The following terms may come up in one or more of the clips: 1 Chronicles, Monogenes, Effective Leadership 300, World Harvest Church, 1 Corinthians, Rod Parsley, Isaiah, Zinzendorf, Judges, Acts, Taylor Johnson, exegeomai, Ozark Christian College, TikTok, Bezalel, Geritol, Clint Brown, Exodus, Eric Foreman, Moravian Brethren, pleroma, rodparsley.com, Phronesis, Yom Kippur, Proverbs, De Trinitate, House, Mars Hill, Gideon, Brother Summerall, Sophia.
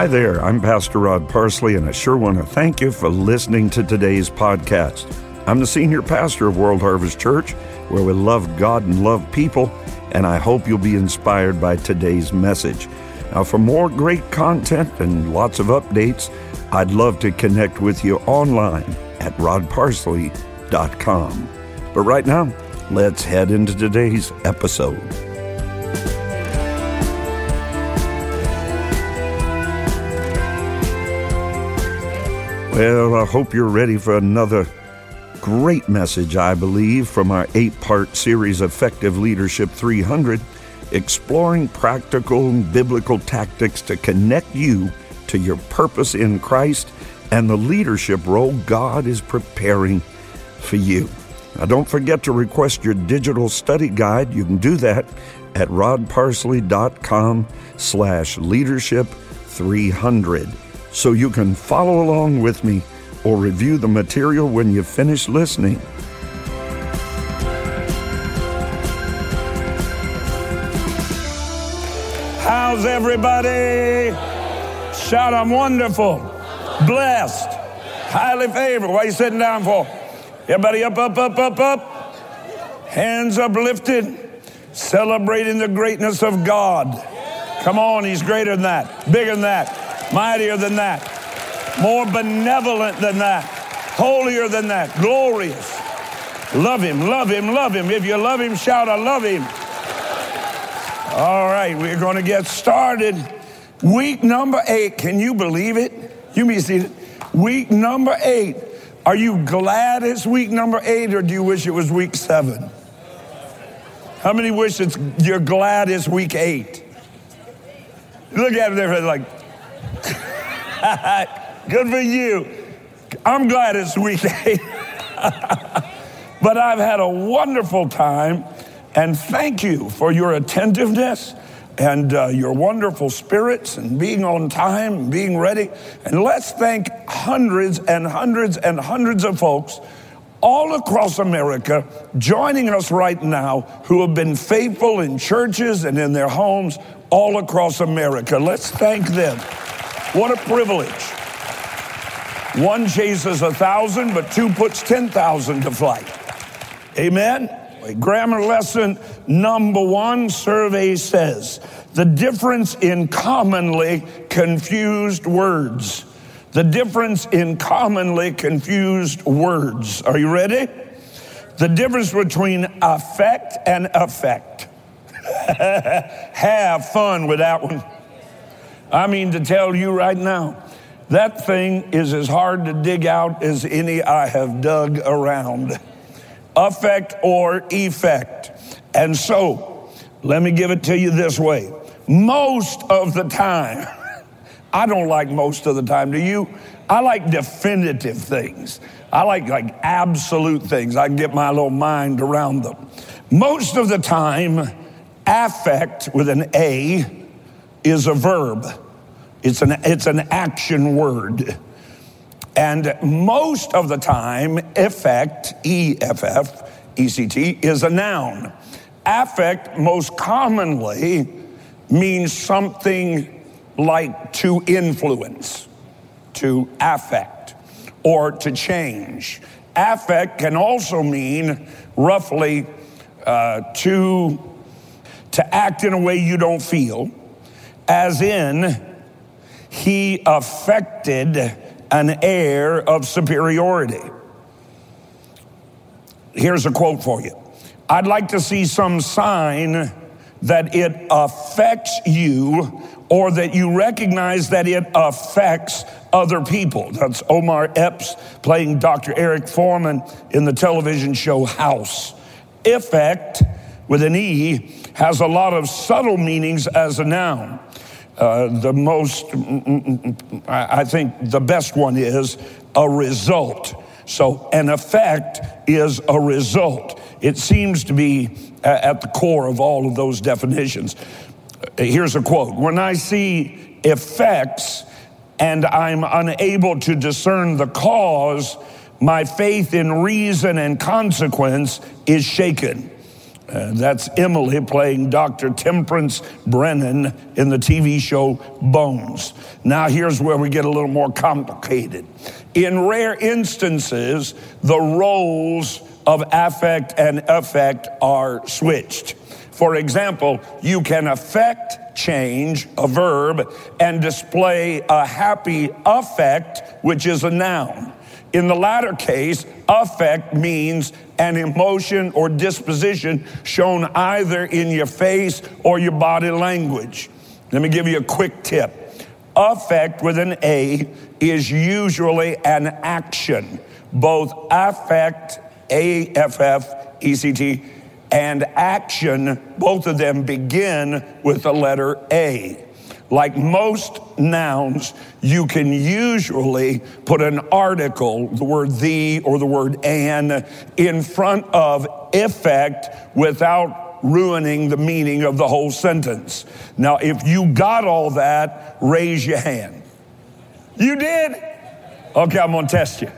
Hi there, I'm Pastor Rod Parsley, and I sure want to thank you for listening to today's podcast. I'm the senior pastor of World Harvest Church, where we love God and love people, and I hope you'll be inspired by today's message. Now, for more great content and lots of updates, I'd love to connect with you online at rodparsley.com. But right now, let's head into today's episode. Well, I hope you're ready for another great message, I believe, from our 8-part series, Effective Leadership 300, exploring practical and biblical tactics to connect you to your purpose in Christ and the leadership role God is preparing for you. Now, don't forget to request your digital study guide. You can do that at rodparsley.com/leadership300. So you can follow along with me or review the material when you finish listening. How's everybody? Shout, I'm wonderful, blessed, highly favored. What are you sitting down for? Everybody up, up, up, up, up. Hands uplifted, celebrating the greatness of God. Come on, he's greater than that, bigger than that. Mightier than that, more benevolent than that, holier than that, glorious. Love him, love him, love him. If you love him, shout, I love him. All right, we're going to get started. Week number 8, can you believe it? You may see it. Week number 8. Are you glad it's week number 8 or do you wish it was week 7? How many wish you're glad it's week 8? Look at them like, good for you. I'm glad it's week 8. But I've had a wonderful time, and thank you for your attentiveness and your wonderful spirits and being on time and being ready. And let's thank hundreds and hundreds and hundreds of folks all across America joining us right now who have been faithful in churches and in their homes all across America. Let's thank them. What a privilege. One chases 1,000, but 2 puts 10,000 to flight. Amen? Grammar lesson number 1, survey says, the difference in commonly confused words. The difference in commonly confused words. Are you ready? The difference between affect and effect. Have fun with that one. I mean to tell you right now, that thing is as hard to dig out as any I have dug around. Affect or effect. And so, let me give it to you this way. Most of the time, I don't like most of the time, do you? I like definitive things. I like absolute things. I can get my little mind around them. Most of the time, affect with an A is a verb. It's an action word. And most of the time, effect, E-F-F, E-C-T, is a noun. Affect most commonly means something like to influence, to affect, or to change. Affect can also mean roughly to act in a way you don't feel. As in, he affected an air of superiority. Here's a quote for you. I'd like to see some sign that it affects you or that you recognize that it affects other people. That's Omar Epps playing Dr. Eric Foreman in the television show House. Effect, with an E, has a lot of subtle meanings as a noun. The best one is a result. So an effect is a result. It seems to be at the core of all of those definitions. Here's a quote. When I see effects and I'm unable to discern the cause, my faith in reason and consequence is shaken. That's Emily playing Dr. Temperance Brennan in the TV show Bones. Now here's where we get a little more complicated. In rare instances, the roles of affect and effect are switched. For example, you can affect change, a verb, and display a happy affect, which is a noun. In the latter case, affect means an emotion or disposition shown either in your face or your body language. Let me give you a quick tip. Affect with an A is usually an action. Both affect, A-F-F-E-C-T, and action, both of them begin with the letter A. Like most nouns, you can usually put an article, the word the or the word an, in front of effect without ruining the meaning of the whole sentence. Now, if you got all that, raise your hand. You did? Okay, I'm going to test you.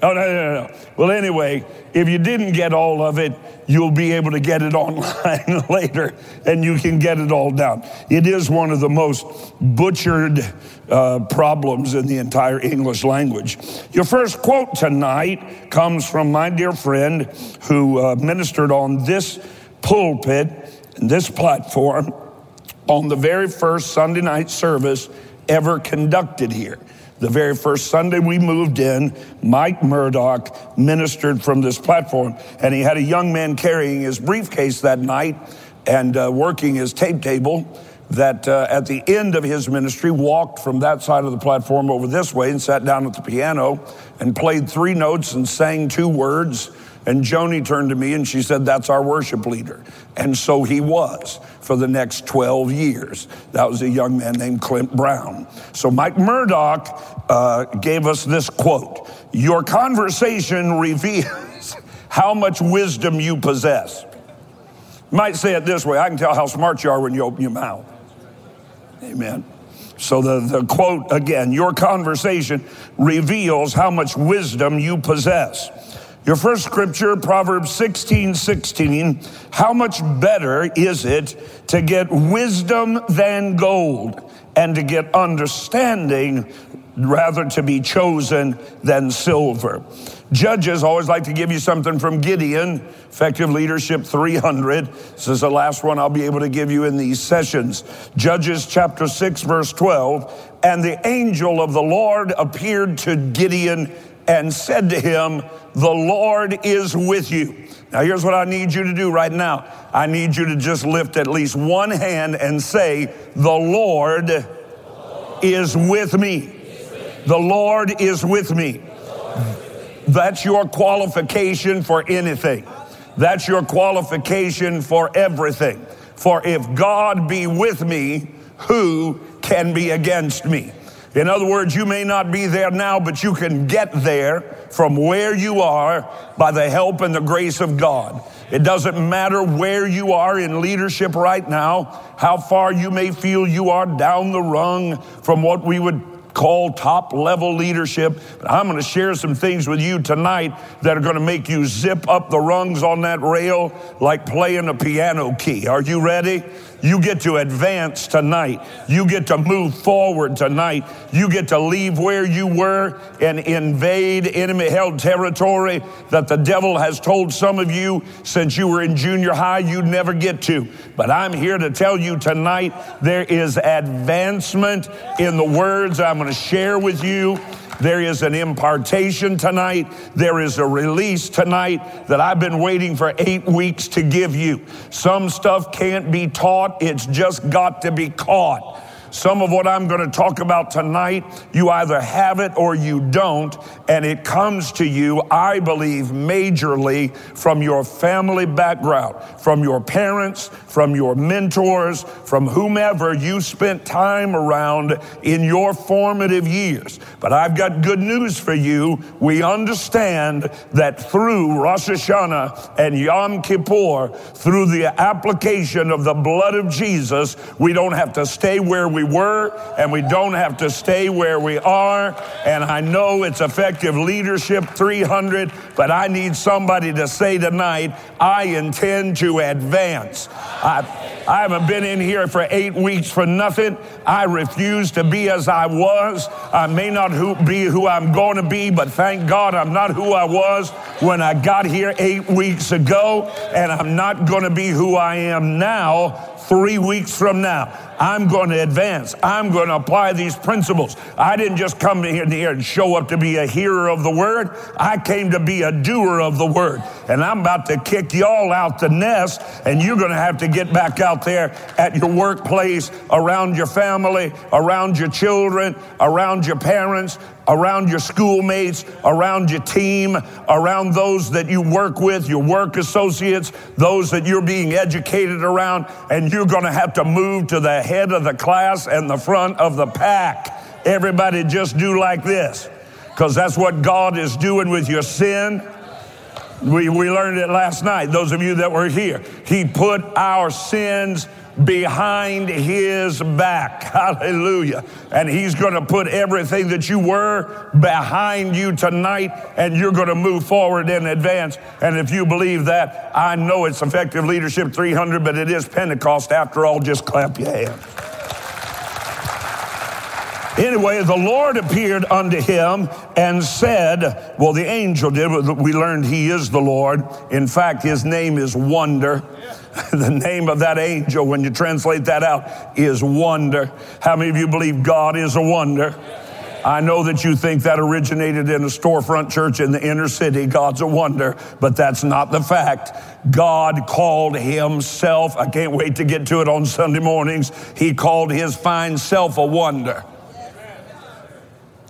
Oh, no. Well, anyway, if you didn't get all of it, you'll be able to get it online later, and you can get it all down. It is one of the most butchered problems in the entire English language. Your first quote tonight comes from my dear friend who ministered on this pulpit and this platform on the very first Sunday night service ever conducted here. The very first Sunday we moved in, Mike Murdock ministered from this platform, and he had a young man carrying his briefcase that night and working his tape table that at the end of his ministry walked from that side of the platform over this way and sat down at the piano and played three notes and sang two words. And Joni turned to me and she said, that's our worship leader. And so he was for the next 12 years. That was a young man named Clint Brown. So Mike Murdock gave us this quote. Your conversation reveals how much wisdom you possess. You might say it this way. I can tell how smart you are when you open your mouth. Amen. So the quote again, your conversation reveals how much wisdom you possess. Your first scripture, Proverbs 16:16. How much better is it to get wisdom than gold, and to get understanding rather to be chosen than silver? Judges always like to give you something from Gideon, Effective Leadership 300. This is the last one I'll be able to give you in these sessions. Judges chapter 6, verse 12. And the angel of the Lord appeared to Gideon and said to him, the Lord is with you. Now, here's what I need you to do right now. I need you to just lift at least one hand and say, the Lord is with me. The Lord is with me. That's your qualification for anything. That's your qualification for everything. For if God be with me, who can be against me? In other words, you may not be there now, but you can get there from where you are by the help and the grace of God. It doesn't matter where you are in leadership right now, how far you may feel you are down the rung from what we would call top level leadership. But I'm going to share some things with you tonight that are going to make you zip up the rungs on that rail like playing a piano key. Are you ready? You get to advance tonight. You get to move forward tonight. You get to leave where you were and invade enemy-held territory that the devil has told some of you since you were in junior high you'd never get to. But I'm here to tell you tonight there is advancement in the words I'm going to share with you. There is an impartation tonight. There is a release tonight that I've been waiting for 8 weeks to give you. Some stuff can't be taught. It's just got to be caught. Some of what I'm going to talk about tonight, you either have it or you don't, and it comes to you, I believe, majorly from your family background, from your parents, from your mentors, from whomever you spent time around in your formative years. But I've got good news for you. We understand that through Rosh Hashanah and Yom Kippur, through the application of the blood of Jesus, we don't have to stay where we we were, and we don't have to stay where we are. And I know it's Effective Leadership 300, but I need somebody to say tonight, I intend to advance. I haven't been in here for 8 weeks for nothing. I refuse to be as I was. I may not be who I'm going to be, but thank God I'm not who I was when I got here 8 weeks ago, and I'm not going to be who I am now 3 weeks from now. I'm going to advance. I'm going to apply these principles. I didn't just come in here and show up to be a hearer of the word. I came to be a doer of the word. And I'm about to kick y'all out the nest, and you're going to have to get back out there at your workplace, around your family, around your children, around your parents, around your schoolmates, around your team, around those that you work with, your work associates, those that you're being educated around, and you're going to have to move to the head of the class and the front of the pack. Everybody just do like this, because that's what God is doing with your sin. We learned it last night, those of you that were here. He put our sins behind his back. Hallelujah. And he's going to put everything that you were behind you tonight, and you're going to move forward in advance. And if you believe that, I know it's Effective Leadership 300, but it is Pentecost after all. Just clap your hands. Anyway, the Lord appeared unto him and said, well, the angel did, we learned he is the Lord. In fact, his name is Wonder. The name of that angel, when you translate that out, is Wonder. How many of you believe God is a wonder? I know that you think that originated in a storefront church in the inner city. God's a wonder, but that's not the fact. God called himself, I can't wait to get to it on Sunday mornings, he called his fine self a wonder.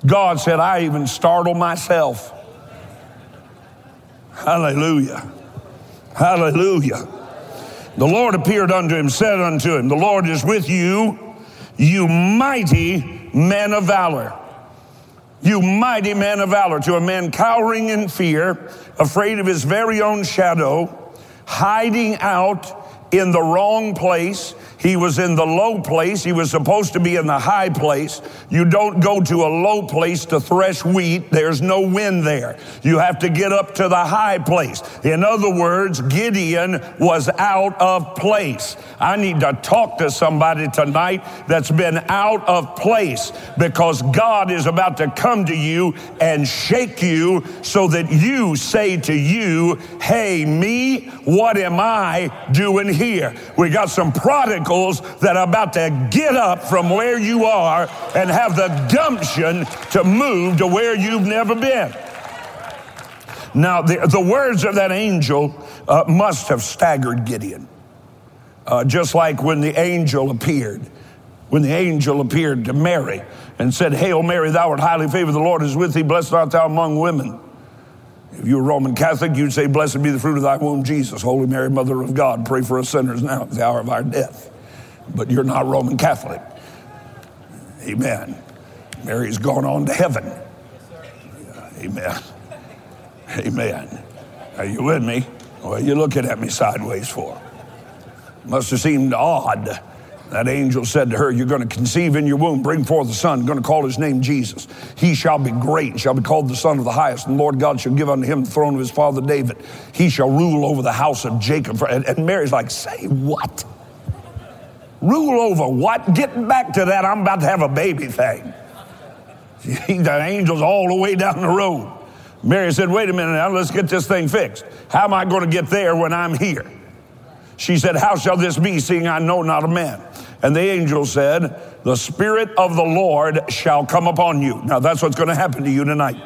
God said, I even startle myself. Hallelujah. Hallelujah. The Lord appeared unto him, said unto him, the Lord is with you, you mighty man of valor. You mighty man of valor. To a man cowering in fear, afraid of his very own shadow, hiding out in the wrong place. He was in the low place. He was supposed to be in the high place. You don't go to a low place to thresh wheat. There's no wind there. You have to get up to the high place. In other words, Gideon was out of place. I need to talk to somebody tonight that's been out of place, because God is about to come to you and shake you so that you say to you, hey, me, what am I doing here? We got some prodigals that are about to get up from where you are and have the gumption to move to where you've never been. Now, the words of that angel must have staggered Gideon. Just like when the angel appeared. When the angel appeared to Mary and said, Hail Mary, thou art highly favored, the Lord is with thee, blessed art thou among women. If you were Roman Catholic, you'd say, blessed be the fruit of thy womb, Jesus. Holy Mary, Mother of God, pray for us sinners now at the hour of our death. But you're not Roman Catholic. Amen. Mary's gone on to heaven. Amen. Amen. Are you with me? What are you looking at me sideways for? Must have seemed odd. That angel said to her, you're going to conceive in your womb, bring forth a son, going to call his name Jesus. He shall be great and shall be called the Son of the Highest, and the Lord God shall give unto him the throne of his father David. He shall rule over the house of Jacob. And Mary's like, say what? Rule over what? Getting back to that, I'm about to have a baby thing. The angel's all the way down the road. Mary said, wait a minute now, let's get this thing fixed. How am I going to get there when I'm here? She said, how shall this be, seeing I know not a man? And the angel said, the Spirit of the Lord shall come upon you. Now, that's what's going to happen to you tonight.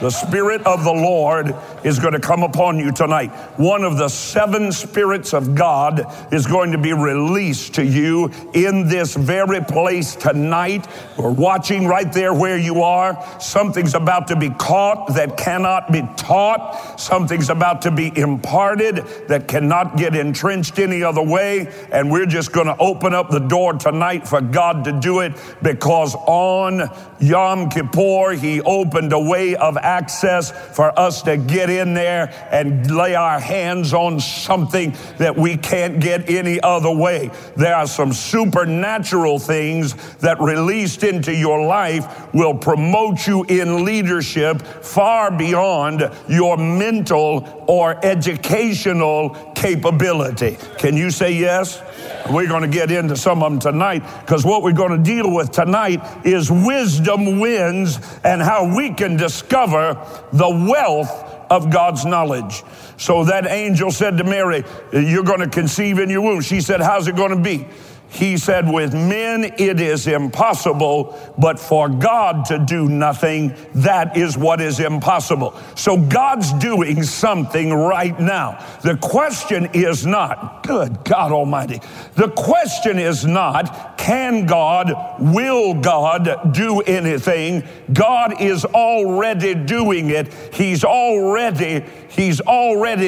The Spirit of the Lord is going to come upon you tonight. One of the seven spirits of God is going to be released to you in this very place tonight. We're watching right there where you are. Something's about to be caught that cannot be taught. Something's about to be imparted that cannot get entrenched any other way. And we're just going to open up the door tonight for God to do it, because on Yom Kippur, he opened a way of access access for us to get in there and lay our hands on something that we can't get any other way. There are some supernatural things that released into your life will promote you in leadership far beyond your mental or educational capability. Can you say yes? We're going to get into some of them tonight, because what we're going to deal with tonight is wisdom wins and how we can discover the wealth of God's knowledge. So that angel said to Mary, "You're going to conceive in your womb." She said, "How's it going to be?" He said, "With men it is impossible, but for God to do nothing, that is what is impossible." So God's doing something right now. The question is not, good God Almighty, the question is not, can God, will God do anything? God is already doing it. He's already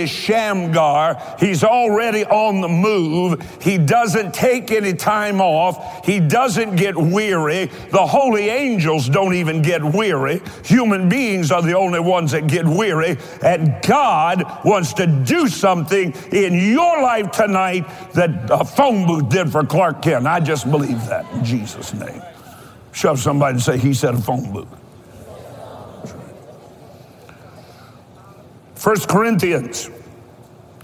Shamgar. He's already on the move. He doesn't take any time off. He doesn't get weary. The holy angels don't even get weary. Human beings are the only ones that get weary. And God wants to do something in your life tonight that a phone booth did for Clark Kent. I just believe that in Jesus' name. Shove somebody and say, he said a phone booth. 1 Corinthians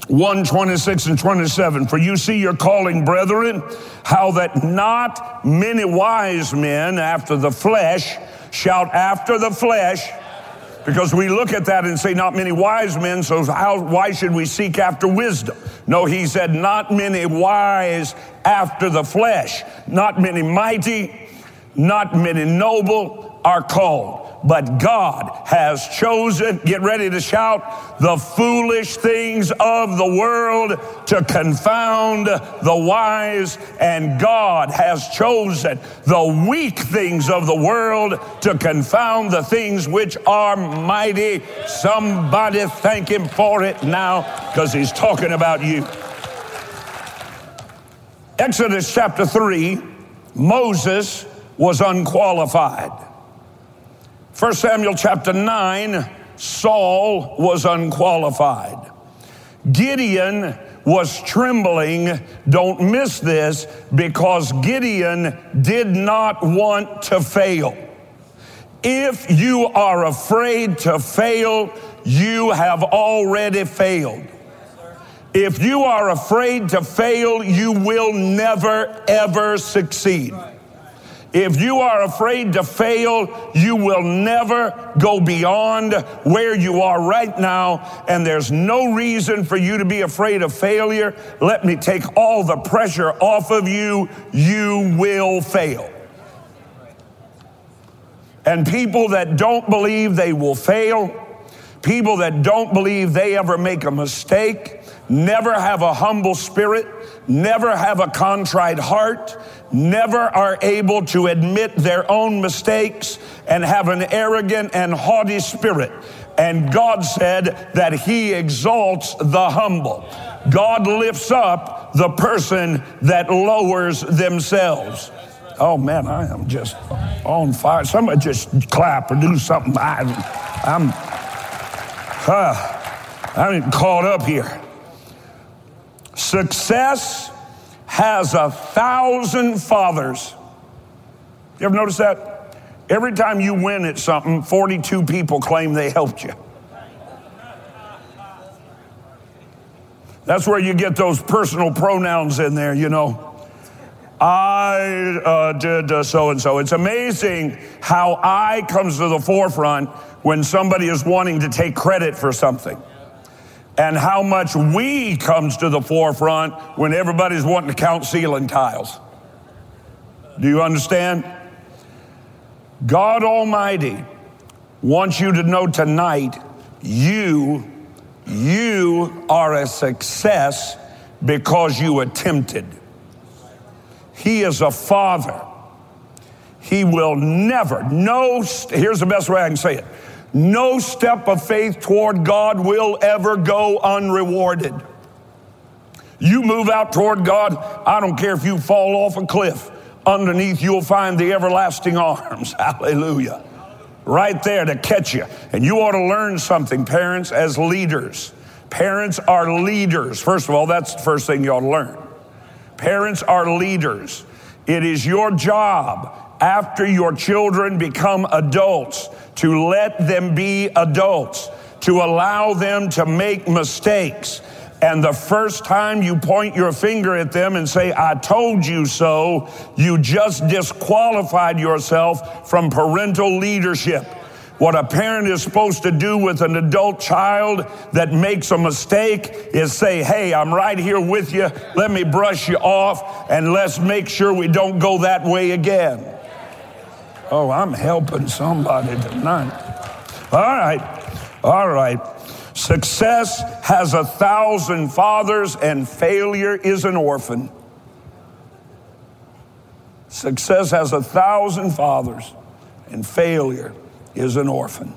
1, 26 and 27. For you see your calling, brethren, how that not many wise men after the flesh, shout after the flesh, because we look at that and say not many wise men, so why should we seek after wisdom? No, he said not many wise after the flesh, not many mighty, not many noble are called. But God has chosen, get ready to shout, the foolish things of the world to confound the wise, and God has chosen the weak things of the world to confound the things which are mighty. Somebody thank him for it now, because he's talking about you. Exodus chapter 3, Moses was unqualified. 1 Samuel chapter 9, Saul was unqualified. Gideon was trembling. Don't miss this, because Gideon did not want to fail. If you are afraid to fail, you have already failed. If you are afraid to fail, you will never, ever succeed. If you are afraid to fail, you will never go beyond where you are right now, and there's no reason for you to be afraid of failure. Let me take all the pressure off of you. You will fail. And people that don't believe they will fail, people that don't believe they ever make a mistake, never have a humble spirit, never have a contrite heart, never are able to admit their own mistakes, and have an arrogant and haughty spirit. And God said that he exalts the humble. God lifts up the person that lowers themselves. Oh man, I am just on fire. Somebody just clap or do something. I'm caught up here. Success has 1,000 fathers. You ever notice that? Every time you win at something, 42 people claim they helped you. That's where you get those personal pronouns in there, you know. I did so-and-so. It's amazing how I comes to the forefront when somebody is wanting to take credit for something, and how much we comes to the forefront when everybody's wanting to count ceiling tiles. Do you understand? God Almighty wants you to know tonight, you are a success because you attempted. He is a father. He will never, here's the best way I can say it. No step of faith toward God will ever go unrewarded. You move out toward God, I don't care if you fall off a cliff. Underneath, you'll find the everlasting arms. Hallelujah. right there to catch you. And you ought to learn something, parents, as leaders. Parents are leaders. First of all, that's the first thing you ought to learn. Parents are leaders. It is your job after your children become adults to let them be adults, to allow them to make mistakes. And the first time you point your finger at them and say, I told you so, you just disqualified yourself from parental leadership. What a parent is supposed to do with an adult child that makes a mistake is say, hey, I'm right here with you. Let me brush you off and let's make sure we don't go that way again. Oh, I'm helping somebody tonight. All right. Success has 1,000 fathers and failure is an orphan. Success has 1,000 fathers and failure is an orphan.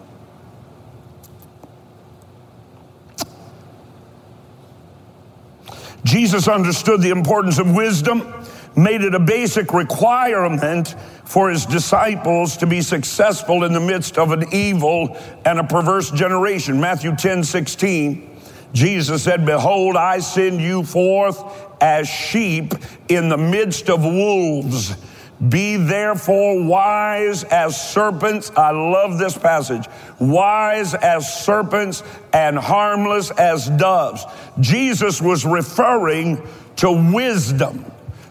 Jesus understood the importance of wisdom, made it a basic requirement for his disciples to be successful in the midst of an evil and a perverse generation. Matthew 10:16, Jesus said, behold, I send you forth as sheep in the midst of wolves. Be therefore wise as serpents. I love this passage. Wise as serpents and harmless as doves. Jesus was referring to wisdom,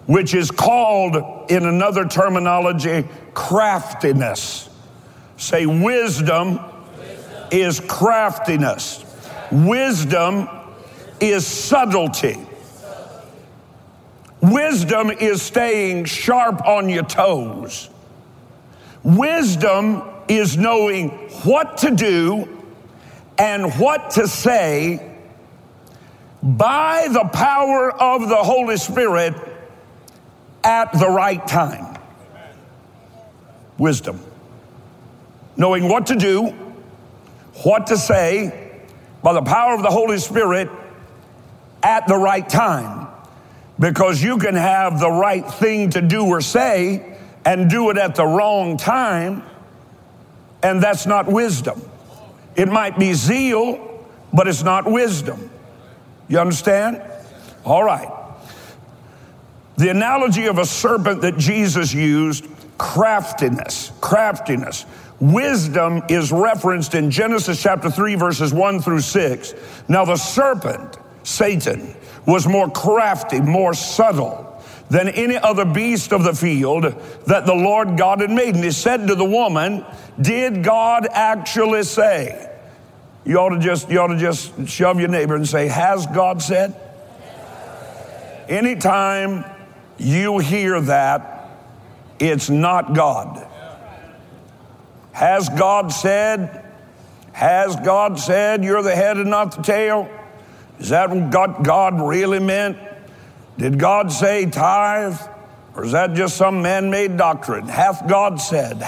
which is called, in another terminology, craftiness. Say, wisdom is craftiness. Wisdom is subtlety. Wisdom is staying sharp on your toes. Wisdom is knowing what to do and what to say by the power of the Holy Spirit at the right time. Wisdom. Knowing what to do, what to say, by the power of the Holy Spirit at the right time. Because you can have the right thing to do or say and do it at the wrong time, and that's not wisdom. It might be zeal, but it's not wisdom. You understand? All right. The analogy of a serpent that Jesus used, craftiness. Wisdom is referenced in Genesis chapter 3, verses 1-6. Now the serpent, Satan, was more crafty, more subtle than any other beast of the field that the Lord God had made. And he said to the woman, did God actually say? You ought to just shove your neighbor and say, has God said? Anytime you hear that, it's not God. Has God said you're the head and not the tail? Is that what God really meant? Did God say tithe? Or is that just some man-made doctrine? Hath God said,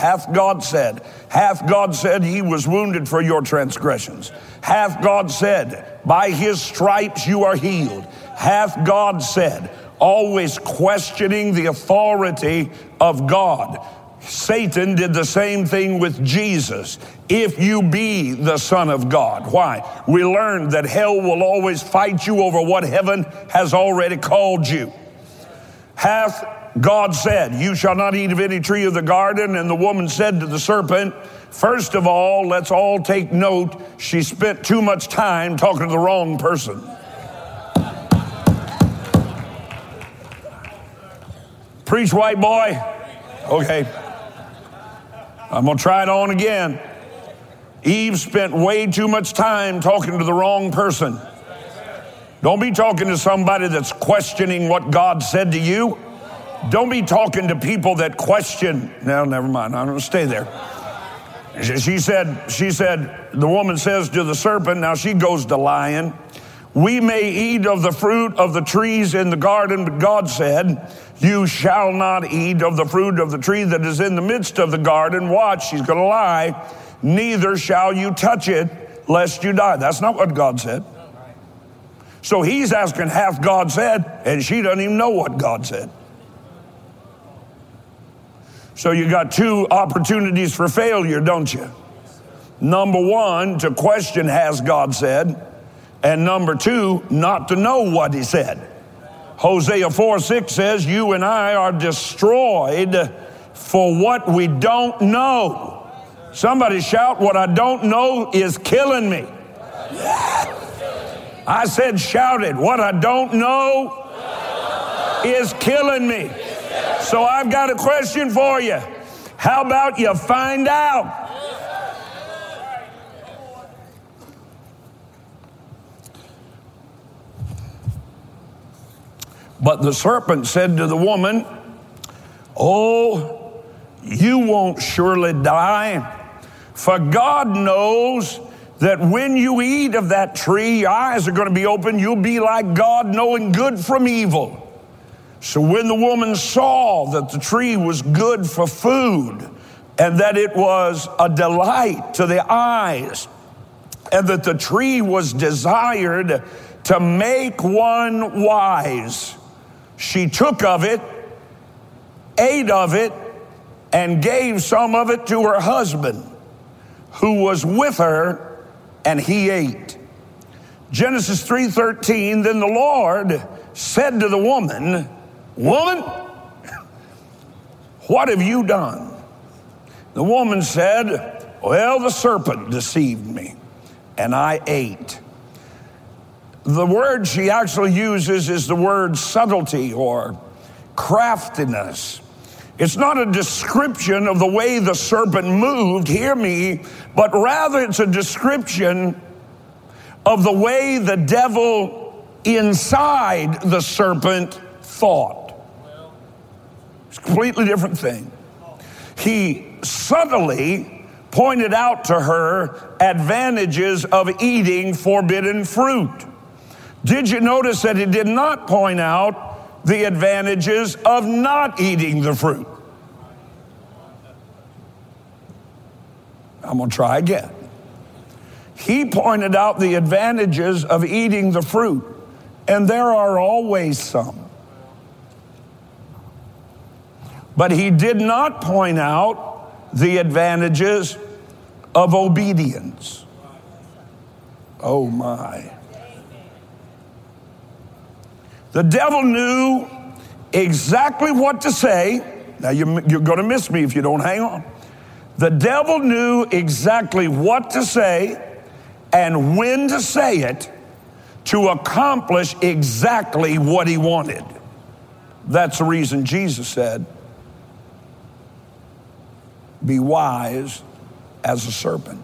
he was wounded for your transgressions. Hath God said, by his stripes you are healed. Hath God said, always questioning the authority of God. Satan did the same thing with Jesus. If you be the Son of God. Why? We learned that hell will always fight you over what heaven has already called you. Hath God said, you shall not eat of any tree of the garden? And the woman said to the serpent, first of all, let's all take note, she spent too much time talking to the wrong person. Preach, white boy. Okay. I'm going to try it on again. Eve spent way too much time talking to the wrong person. Don't be talking to somebody that's questioning what God said to you. Don't be talking to people that question. No, never mind. I'm going to stay there. She said, the woman says to the serpent, now she goes to lion, we may eat of the fruit of the trees in the garden, but God said, you shall not eat of the fruit of the tree that is in the midst of the garden. Watch, she's going to lie. Neither shall you touch it, lest you die. That's not what God said. So he's asking, hath God said? And she doesn't even know what God said. So you got two opportunities for failure, don't you? Number one, to question, has God said? And number two, not to know what he said. Hosea 4:6 says, you and I are destroyed for what we don't know. Somebody shout, what I don't know is killing me. Yeah. I said, shout it. What I don't know is killing me. So I've got a question for you. How about you find out? But the serpent said to the woman, oh, you won't surely die, for God knows that when you eat of that tree, your eyes are going to be open. You'll be like God, knowing good from evil. So when the woman saw that the tree was good for food, and that it was a delight to the eyes, and that the tree was desired to make one wise, she took of it, ate of it, and gave some of it to her husband, who was with her, and he ate. Genesis 3:13, then the Lord said to the woman, woman, what have you done? The woman said, well, the serpent deceived me, and I ate. The word she actually uses is the word subtlety or craftiness. It's not a description of the way the serpent moved, hear me, but rather it's a description of the way the devil inside the serpent thought. It's a completely different thing. He subtly pointed out to her advantages of eating forbidden fruit. Did you notice that he did not point out the advantages of not eating the fruit? I'm going to try again. He pointed out the advantages of eating the fruit, and there are always some. But he did not point out the advantages of obedience. Oh, my. The devil knew exactly what to say. Now, you're going to miss me if you don't hang on. The devil knew exactly what to say and when to say it to accomplish exactly what he wanted. That's the reason Jesus said, be wise as a serpent.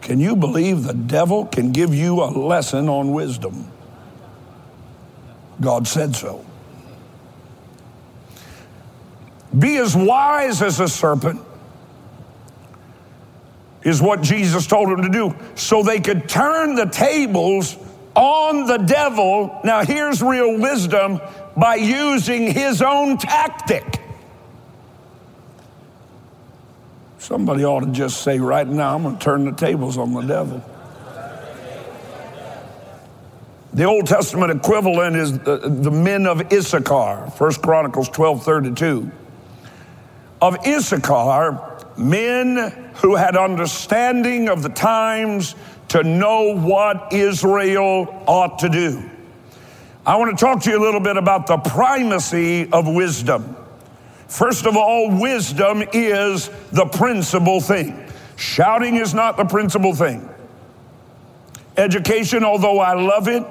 Can you believe the devil can give you a lesson on wisdom? God said so. Be as wise as a serpent is what Jesus told him to do, so they could turn the tables on the devil. Now, here's real wisdom, by using his own tactic. Somebody ought to just say right now, I'm going to turn the tables on the devil. The Old Testament equivalent is the men of Issachar, 1 Chronicles 12:32. Of Issachar, men who had understanding of the times to know what Israel ought to do. I want to talk to you a little bit about the primacy of wisdom. First of all, wisdom is the principal thing. Shouting is not the principal thing. Education, although I love it,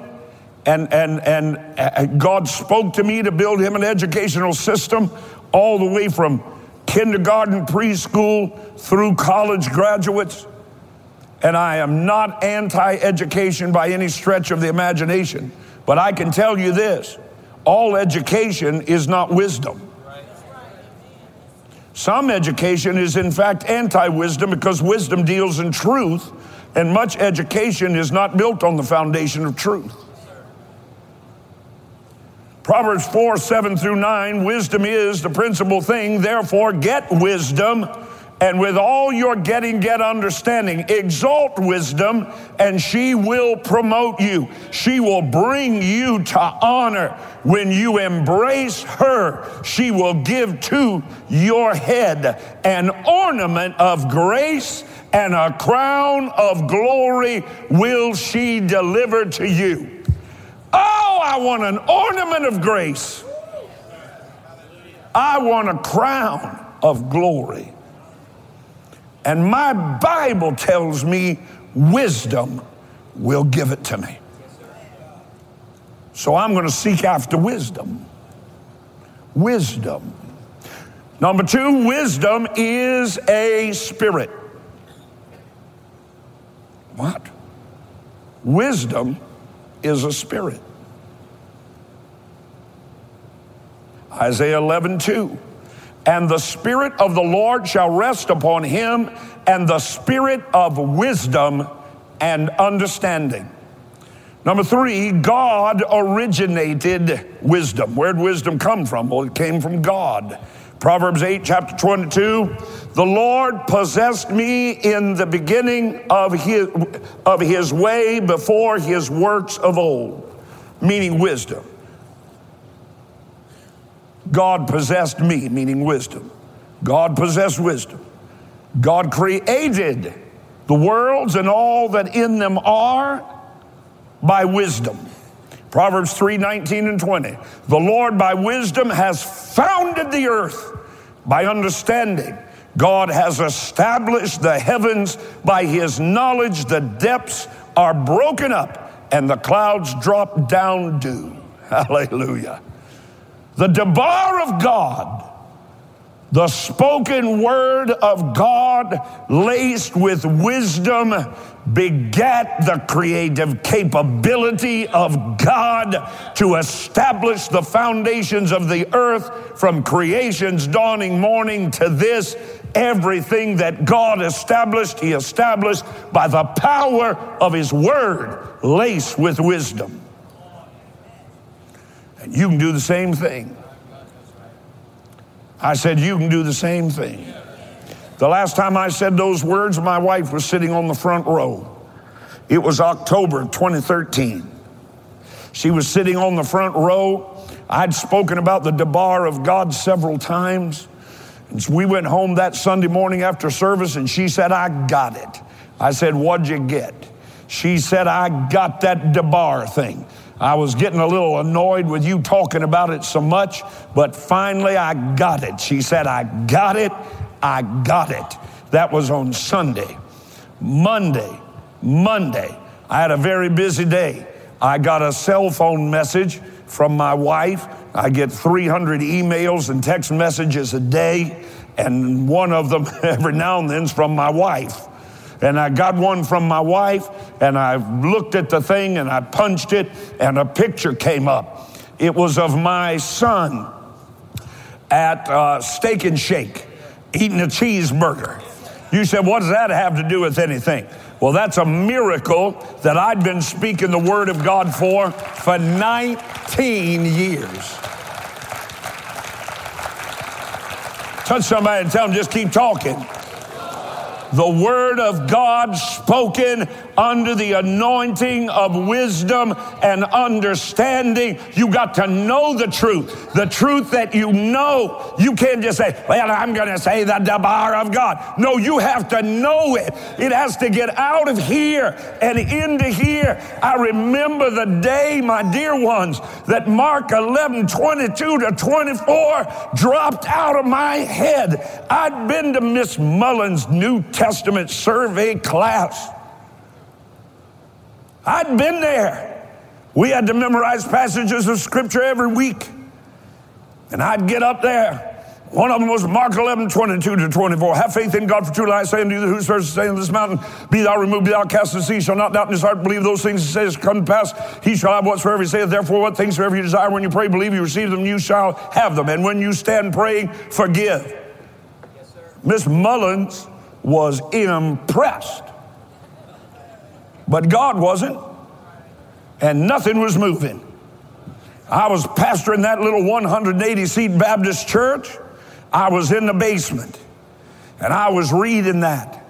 and God spoke to me to build him an educational system all the way from kindergarten, preschool, through college graduates. And I am not anti-education by any stretch of the imagination. But I can tell you this, all education is not wisdom. Some education is, in fact, anti-wisdom, because wisdom deals in truth, and much education is not built on the foundation of truth. Proverbs 4:7-9, wisdom is the principal thing, therefore get wisdom, and with all your getting, get understanding. Exalt wisdom, and she will promote you. She will bring you to honor. When you embrace her, she will give to your head an ornament of grace, and a crown of glory will she deliver to you. Oh, I want an ornament of grace. I want a crown of glory. And my Bible tells me wisdom will give it to me. So I'm going to seek after wisdom. Wisdom. Number two, wisdom is a spirit. What? Wisdom is a spirit. Isaiah 11:2. And the Spirit of the Lord shall rest upon him, and the Spirit of wisdom and understanding. Number three, God originated wisdom. Where'd wisdom come from? Well, it came from God. Proverbs 8, chapter 22, the Lord possessed me in the beginning of his way before his works of old, meaning wisdom. God possessed me, meaning wisdom. God possessed wisdom. God created the worlds and all that in them are by wisdom. Proverbs 3, 19 and 20. The Lord by wisdom has founded the earth by understanding. God has established the heavens by his knowledge. The depths are broken up and the clouds drop down dew. Hallelujah. The debar of God, the spoken word of God, laced with wisdom, begat the creative capability of God to establish the foundations of the earth from creation's dawning morning to this. Everything that God established, he established by the power of his word, laced with wisdom. And you can do the same thing. I said, you can do the same thing. The last time I said those words, my wife was sitting on the front row. It was October 2013. She was sitting on the front row. I'd spoken about the debar of God several times. And we went home that Sunday morning after service, and she said, I got it. I said, what'd you get? She said, I got that debar thing. I was getting a little annoyed with you talking about it so much, but finally I got it. She said, I got it. I got it. That was on Sunday. Monday, I had a very busy day. I got a cell phone message from my wife. I get 300 emails and text messages a day, and one of them every now and then is from my wife. And I got one from my wife, and I looked at the thing, and I punched it, and a picture came up. It was of my son at Steak and Shake eating a cheeseburger. You said, what does that have to do with anything? Well, that's a miracle that I'd been speaking the word of God for 19 years. Touch somebody and tell them, just keep talking. The word of God spoken under the anointing of wisdom and understanding. You got to know the truth. The truth that you know. You can't just say, well, I'm going to say the debar of God. No, you have to know it. It has to get out of here and into here. I remember the day, my dear ones, that Mark 11, 22 to 24 dropped out of my head. I'd been to Miss Mullen's New Testament survey class. I'd been there. We had to memorize passages of scripture every week. And I'd get up there. One of them was Mark 11, 22 to 24. Have faith in God, for truly I say unto you, that whosoever shall say in this mountain, be thou removed, be thou cast into the sea, shall not doubt in his heart, believe those things he says come to pass. He shall have whatsoever he saith. Therefore, what things soever you desire, when you pray, believe you receive them, you shall have them. And when you stand praying, forgive. Yes, sir. Miss Mullins was impressed. But God wasn't, and nothing was moving. I was pastoring that little 180-seat Baptist church. I was in the basement, And I was reading that,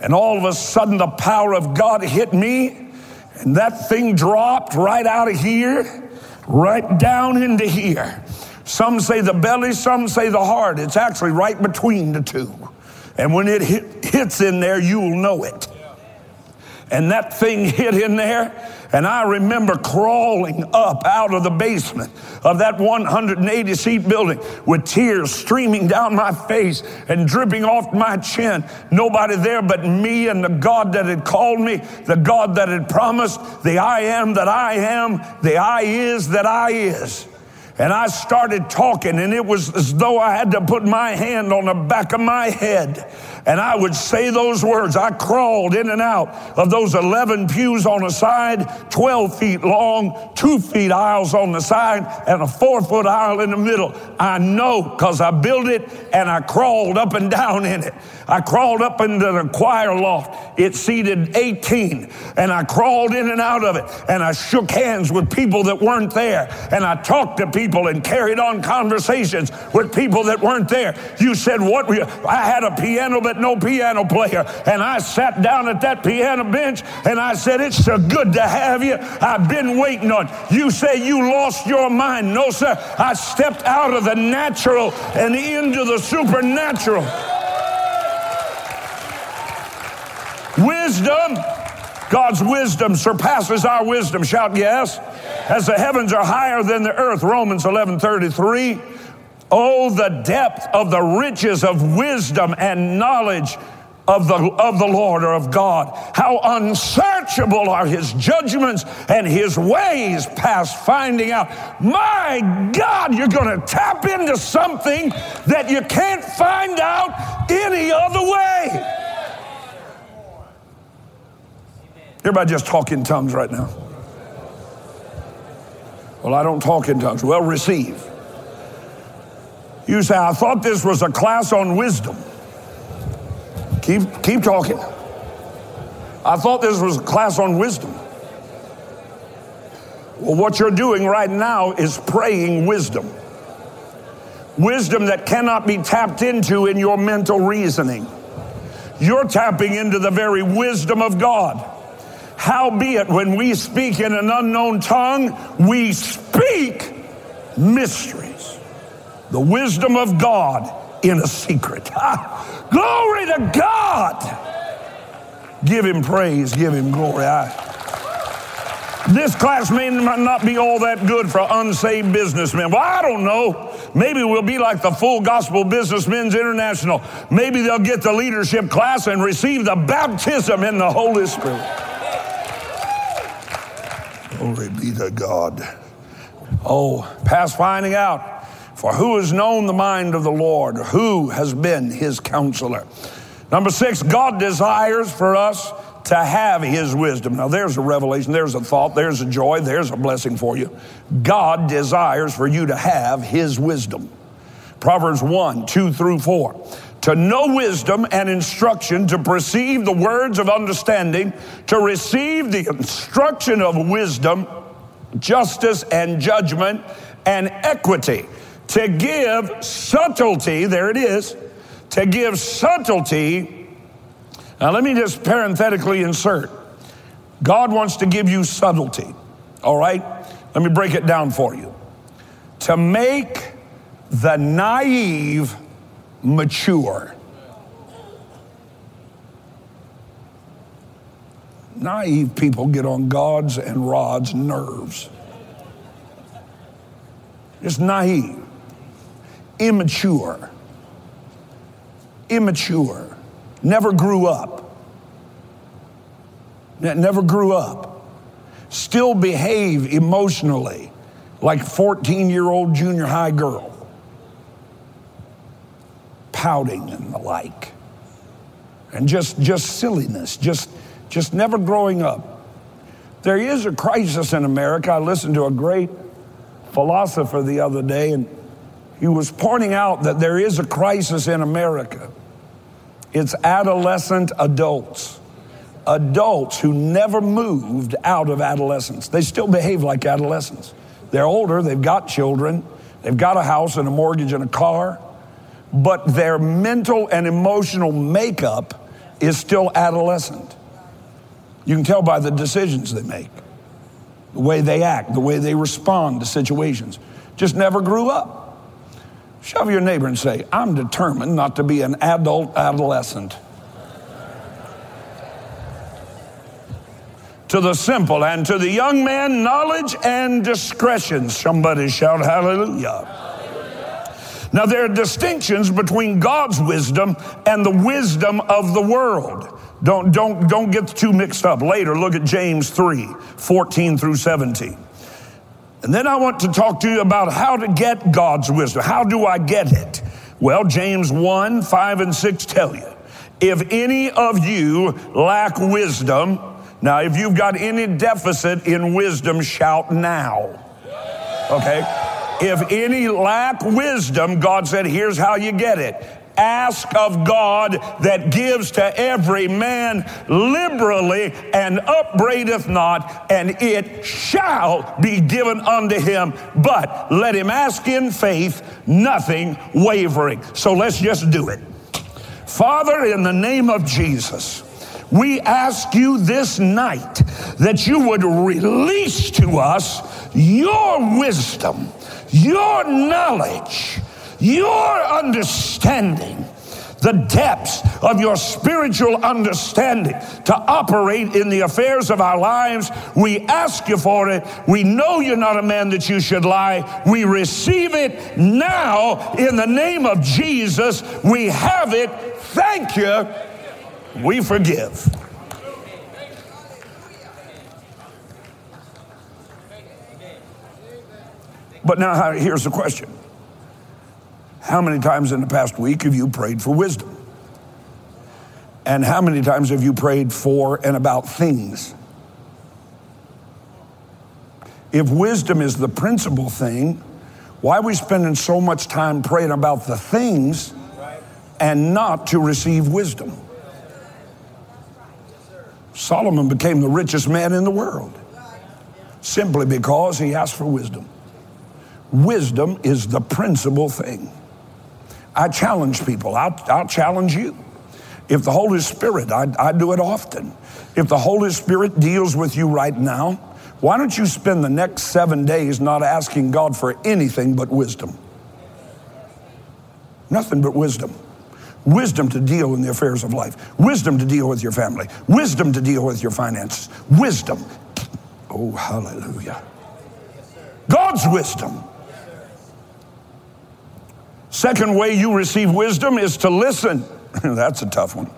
and all of a sudden the power of God hit me, and that thing dropped right out of here, right down into here. Some say the belly, some say the heart. It's actually right between the two. And when it hits in there, you'll know it. And that thing hit in there, and I remember crawling up out of the basement of that 180-seat building with tears streaming down my face and dripping off my chin. Nobody there but me and the God that had called me, the God that had promised, the I am that I am, the I is that I is. And I started talking, and it was as though I had to put my hand on the back of my head. And I would say those words. I crawled in and out of those 11 pews on the side, 12 feet long, 2 feet aisles on the side, and a 4-foot aisle in the middle. I know because I built it, and I crawled up and down in it. I crawled up into the choir loft. It seated 18, and I crawled in and out of it, and I shook hands with people that weren't there, and I talked to people and carried on conversations with people that weren't there. You said, what? I had a piano, but no piano player. And I sat down at that piano bench and I said, it's so good to have you. I've been waiting on you. You say you lost your mind. No, sir. I stepped out of the natural and into the supernatural. Wisdom. God's wisdom surpasses our wisdom. Shout yes. As the heavens are higher than the earth. Romans 11:33. Oh, the depth of the riches of wisdom and knowledge of the Lord or of God. How unsearchable are his judgments and his ways past finding out. My God, you're going to tap into something that you can't find out any other way. Everybody just talk in tongues right now. Well, I don't talk in tongues. Well, receive. You say, I thought this was a class on wisdom. Keep talking. I thought this was a class on wisdom. Well, what you're doing right now is praying wisdom. Wisdom that cannot be tapped into in your mental reasoning. You're tapping into the very wisdom of God. Howbeit, when we speak in an unknown tongue, we speak mysteries. The wisdom of God in a secret. Glory to God. Give him praise. Give him glory. This class may not be all that good for unsaved businessmen. Well, I don't know. Maybe we'll be like the Full Gospel Businessmen's International. Maybe they'll get the leadership class and receive the baptism in the Holy Spirit. Glory be to God. Oh, past finding out. For who has known the mind of the Lord? Who has been his counselor? Number 6, God desires for us to have his wisdom. Now there's a revelation, there's a thought, there's a joy, there's a blessing for you. God desires for you to have his wisdom. Proverbs 1:2-4. To know wisdom and instruction, to perceive the words of understanding, to receive the instruction of wisdom, justice and judgment and equity. To give subtlety, there it is, to give subtlety. Now let me just parenthetically insert. God wants to give you subtlety, all right? Let me break it down for you. To make the naive mature. Naive people get on God's and Rod's nerves. Just naive. Immature, never grew up, still behave emotionally like 14-year-old junior high girl, pouting and the like, and just silliness, just never growing up. There is a crisis in America. I listened to a great philosopher the other day, and he was pointing out that there is a crisis in America. It's adolescent adults. Adults who never moved out of adolescence. They still behave like adolescents. They're older, they've got children, they've got a house and a mortgage and a car, but their mental and emotional makeup is still adolescent. You can tell by the decisions they make, the way they act, the way they respond to situations. Just never grew up. Shove your neighbor and say, I'm determined not to be an adult adolescent. To the simple and to the young man, knowledge and discretion. Somebody shout hallelujah. Hallelujah. Now there are distinctions between God's wisdom and the wisdom of the world. Don't get the two mixed up. Later, look at James 3:14 through 17. And then I want to talk to you about how to get God's wisdom. How do I get it? Well, James 1:5 and 6 tell you, if any of you lack wisdom, now if you've got any deficit in wisdom, shout now. Okay? If any lack wisdom, God said, here's how you get it. Ask of God that gives to every man liberally and upbraideth not, and it shall be given unto him. But let him ask in faith, nothing wavering. So let's just do it. Father, in the name of Jesus, we ask you this night that you would release to us your wisdom, your knowledge, your understanding, the depths of your spiritual understanding to operate in the affairs of our lives. We ask you for it. We know you're not a man that you should lie. We receive it now in the name of Jesus. We have it. Thank you. We forgive. But now here's the question. How many times in the past week have you prayed for wisdom? And how many times have you prayed for and about things? If wisdom is the principal thing, why are we spending so much time praying about the things and not to receive wisdom? Solomon became the richest man in the world simply because he asked for wisdom. Wisdom is the principal thing. I challenge people. I'll challenge you. If the Holy Spirit, I do it often. If the Holy Spirit deals with you right now, why don't you spend the next 7 days not asking God for anything but wisdom? Nothing but wisdom. Wisdom to deal in the affairs of life. Wisdom to deal with your family. Wisdom to deal with your finances. Wisdom. Oh, hallelujah. God's wisdom. Second way you receive wisdom is to listen. That's a tough one.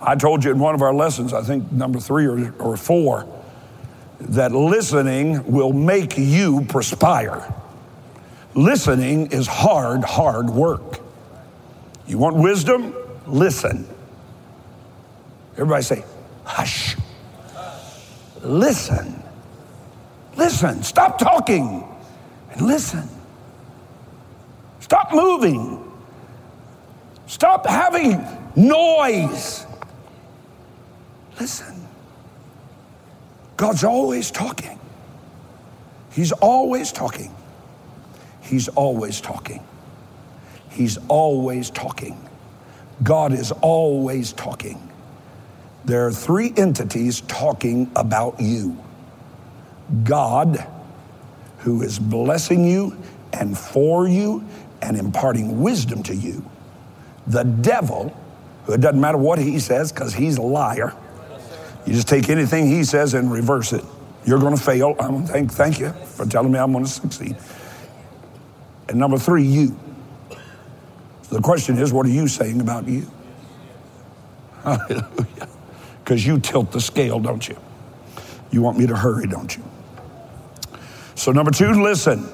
I told you in one of our lessons, I think number 3 or 4, that listening will make you perspire. Listening is hard work. You want wisdom? Listen. Everybody say, hush. Listen. Listen. Stop talking and listen. Stop moving. Stop having noise. Listen. God's always talking. He's always talking. He's always talking. He's always talking. God is always talking. There are 3 entities talking about you. God, who is blessing you and for you, and imparting wisdom to you. The devil, who it doesn't matter what he says because he's a liar. You just take anything he says and reverse it. You're going to fail. I'm going to thank you for telling me I'm going to succeed. And number 3, you. So the question is, what are you saying about you? Hallelujah. Because you tilt the scale, don't you? You want me to hurry, don't you? So number 2, listen.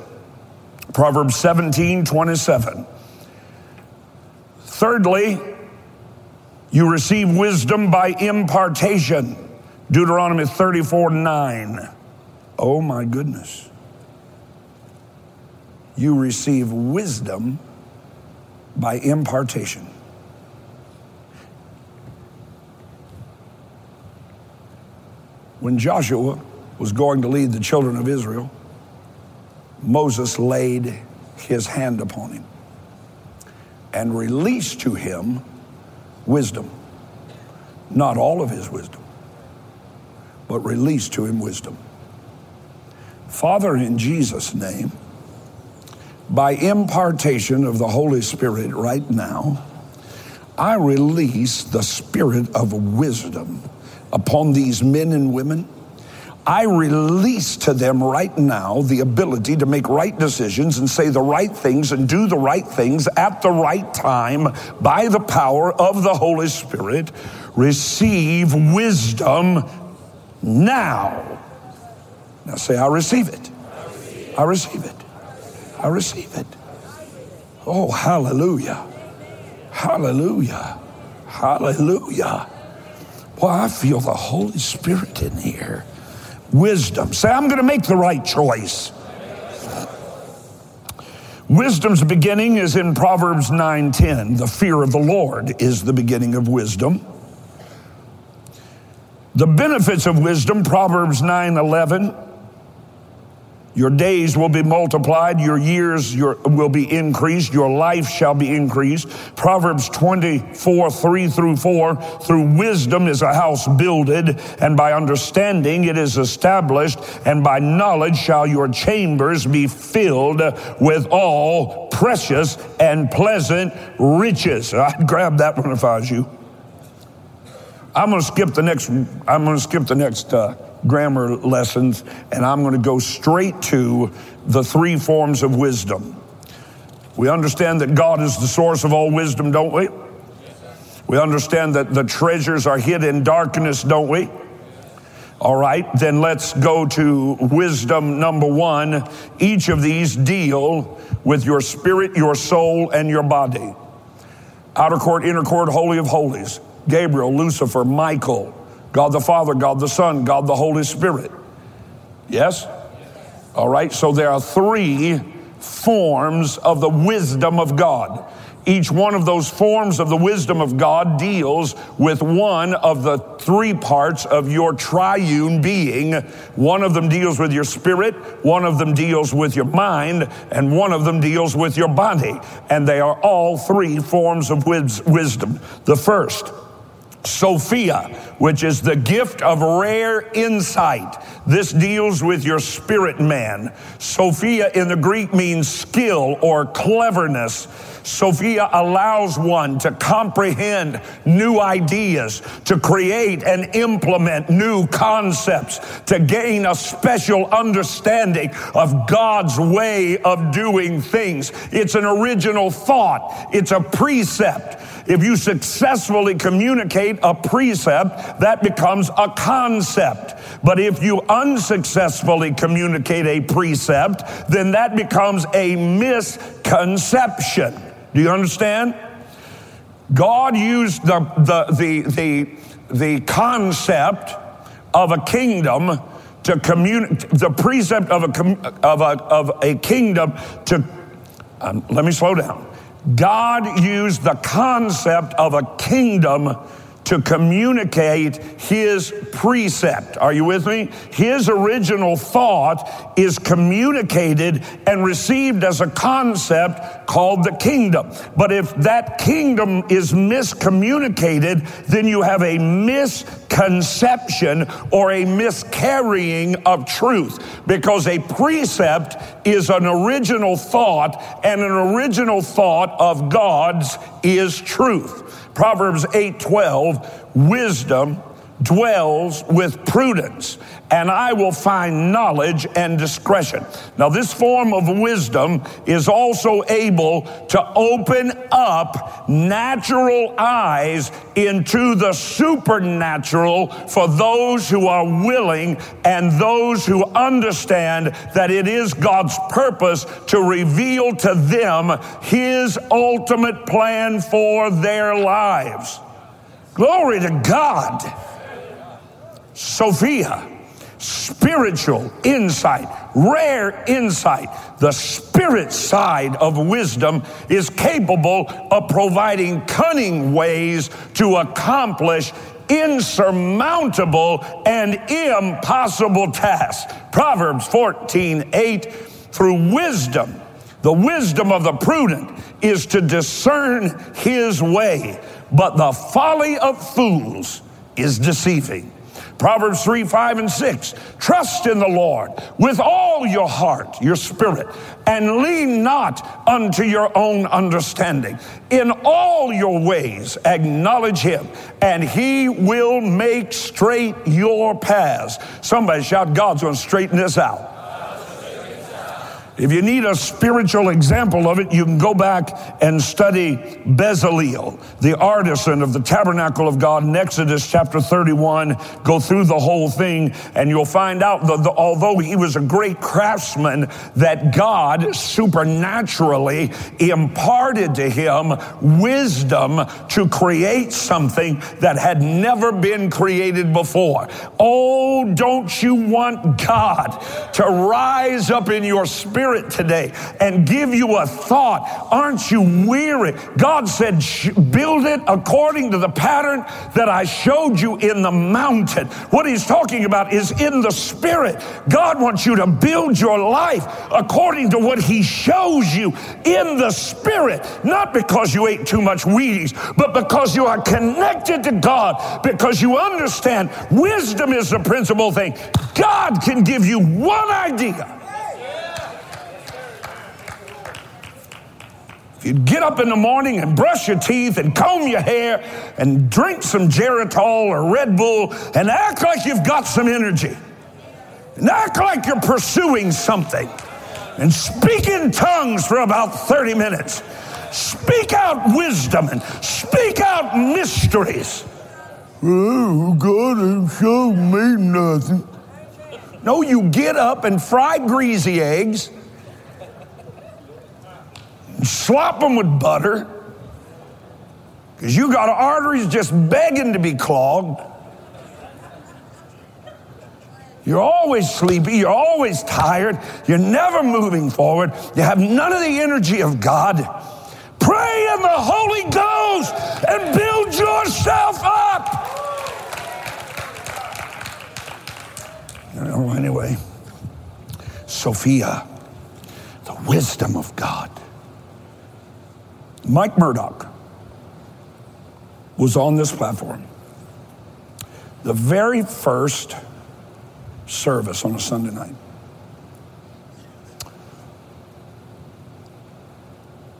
Proverbs 17:27. Thirdly, you receive wisdom by impartation. Deuteronomy 34:9. Oh my goodness. You receive wisdom by impartation. When Joshua was going to lead the children of Israel, Moses laid his hand upon him. and release to him wisdom. Not all of his wisdom, but release to him wisdom. Father, in Jesus' name, by impartation of the Holy Spirit right now, I release the spirit of wisdom upon these men and women. I release to them right now the ability to make right decisions and say the right things and do the right things at the right time by the power of the Holy Spirit. Receive wisdom now. Now say, I receive it. I receive it. I receive it. Oh, hallelujah. Hallelujah. Hallelujah. Boy, I feel the Holy Spirit in here. Wisdom. Say, I'm going to make the right choice. Wisdom's beginning is in Proverbs 9:10. The fear of the Lord is the beginning of wisdom. The benefits of wisdom, Proverbs 9:11. Your days will be multiplied, your years will be increased, your life shall be increased. Proverbs 24:3-4, through wisdom is a house builded, and by understanding it is established, and by knowledge shall your chambers be filled with all precious and pleasant riches. I'd grab that one if I was you. I'm going to skip the next grammar lessons, and I'm going to go straight to the three forms of wisdom. We understand that God is the source of all wisdom, don't we? We understand that the treasures are hid in darkness, don't we? All right, then let's go to wisdom number one. Each of these deal with your spirit, your soul, and your body. Outer court, inner court, holy of holies. Gabriel, Lucifer, Michael, God the Father, God the Son, God the Holy Spirit. Yes? All right, so there are three forms of the wisdom of God. Each one of those forms of the wisdom of God deals with one of the three parts of your triune being. One of them deals with your spirit, one of them deals with your mind, and one of them deals with your body. And they are all three forms of wisdom. The first, Sophia, which is the gift of rare insight. This deals with your spirit man. Sophia in the Greek means skill or cleverness. Sophia allows one to comprehend new ideas, to create and implement new concepts, to gain a special understanding of God's way of doing things. It's an original thought. It's a precept. If you successfully communicate a precept, that becomes a concept. But if you unsuccessfully communicate a precept, then that becomes a misconception. Do you understand? God used the concept of a kingdom to communicate, the precept of a kingdom to, let me slow down. God used the concept of a kingdom to communicate his precept. Are you with me? His original thought is communicated and received as a concept called the kingdom. But if that kingdom is miscommunicated, then you have a misconception or a miscarrying of truth, because a precept is an original thought, and an original thought of God's is truth. Proverbs 8:12, wisdom dwells with prudence, and I will find knowledge and discretion. Now, this form of wisdom is also able to open up natural eyes into the supernatural for those who are willing and those who understand that it is God's purpose to reveal to them his ultimate plan for their lives. Glory to God. Sophia, spiritual insight, rare insight. The spirit side of wisdom is capable of providing cunning ways to accomplish insurmountable and impossible tasks. Proverbs 14:8, through wisdom The wisdom of the prudent is to discern his way, but the folly of fools is deceiving. Proverbs 3, 5, and 6. Trust in the Lord with all your heart, your spirit, and lean not unto your own understanding. In all your ways acknowledge him, and he will make straight your paths. Somebody shout, God's going to straighten this out. If you need a spiritual example of it, you can go back and study Bezalel, the artisan of the tabernacle of God in Exodus chapter 31. Go through the whole thing, and you'll find out that although he was a great craftsman, that God supernaturally imparted to him wisdom to create something that had never been created before. Oh, don't you want God to rise up in your spirit today and give you a thought? Aren't you weary? God said, build it according to the pattern that I showed you in the mountain. What he's talking about is in the spirit. God wants you to build your life according to what he shows you in the spirit, not because you ate too much Wheaties, but because you are connected to God, because you understand wisdom is the principal thing. God can give you one idea. If you'd get up in the morning and brush your teeth and comb your hair and drink some Geritol or Red Bull and act like you've got some energy and act like you're pursuing something and speak in tongues for about 30 minutes. Speak out wisdom and speak out mysteries. Oh, God didn't show me nothing. No, you get up and fry greasy eggs, slop them with butter, because you got arteries just begging to be clogged. You're always sleepy. You're always tired. You're never moving forward. You have none of the energy of God. Pray in the Holy Ghost and build yourself up. Anyway, Sophia, the wisdom of God. Mike Murdock was on this platform. The very first service on a Sunday night.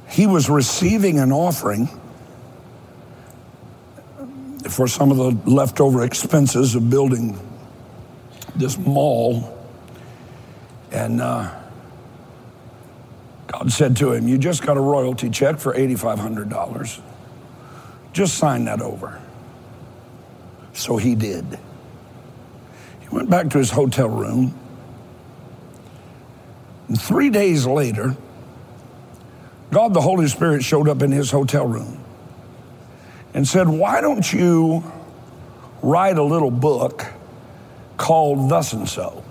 He was receiving an offering for some of the leftover expenses of building this mall. And God said to him, you just got a royalty check for $8,500. Just sign that over. So he did. He went back to his hotel room. And 3 days later, God the Holy Spirit showed up in his hotel room and said, why don't you write a little book called Thus and So?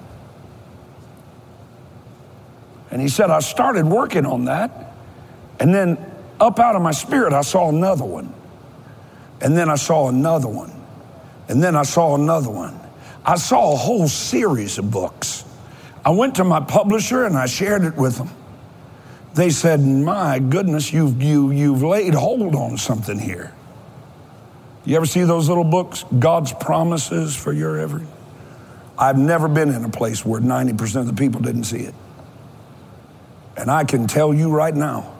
And he said, I started working on that, and then up out of my spirit, I saw another one. And then I saw another one. And then I saw another one. I saw a whole series of books. I went to my publisher and I shared it with them. They said, my goodness, you've laid hold on something here. You ever see those little books? God's Promises for Your Every. I've never been in a place where 90% of the people didn't see it. And I can tell you right now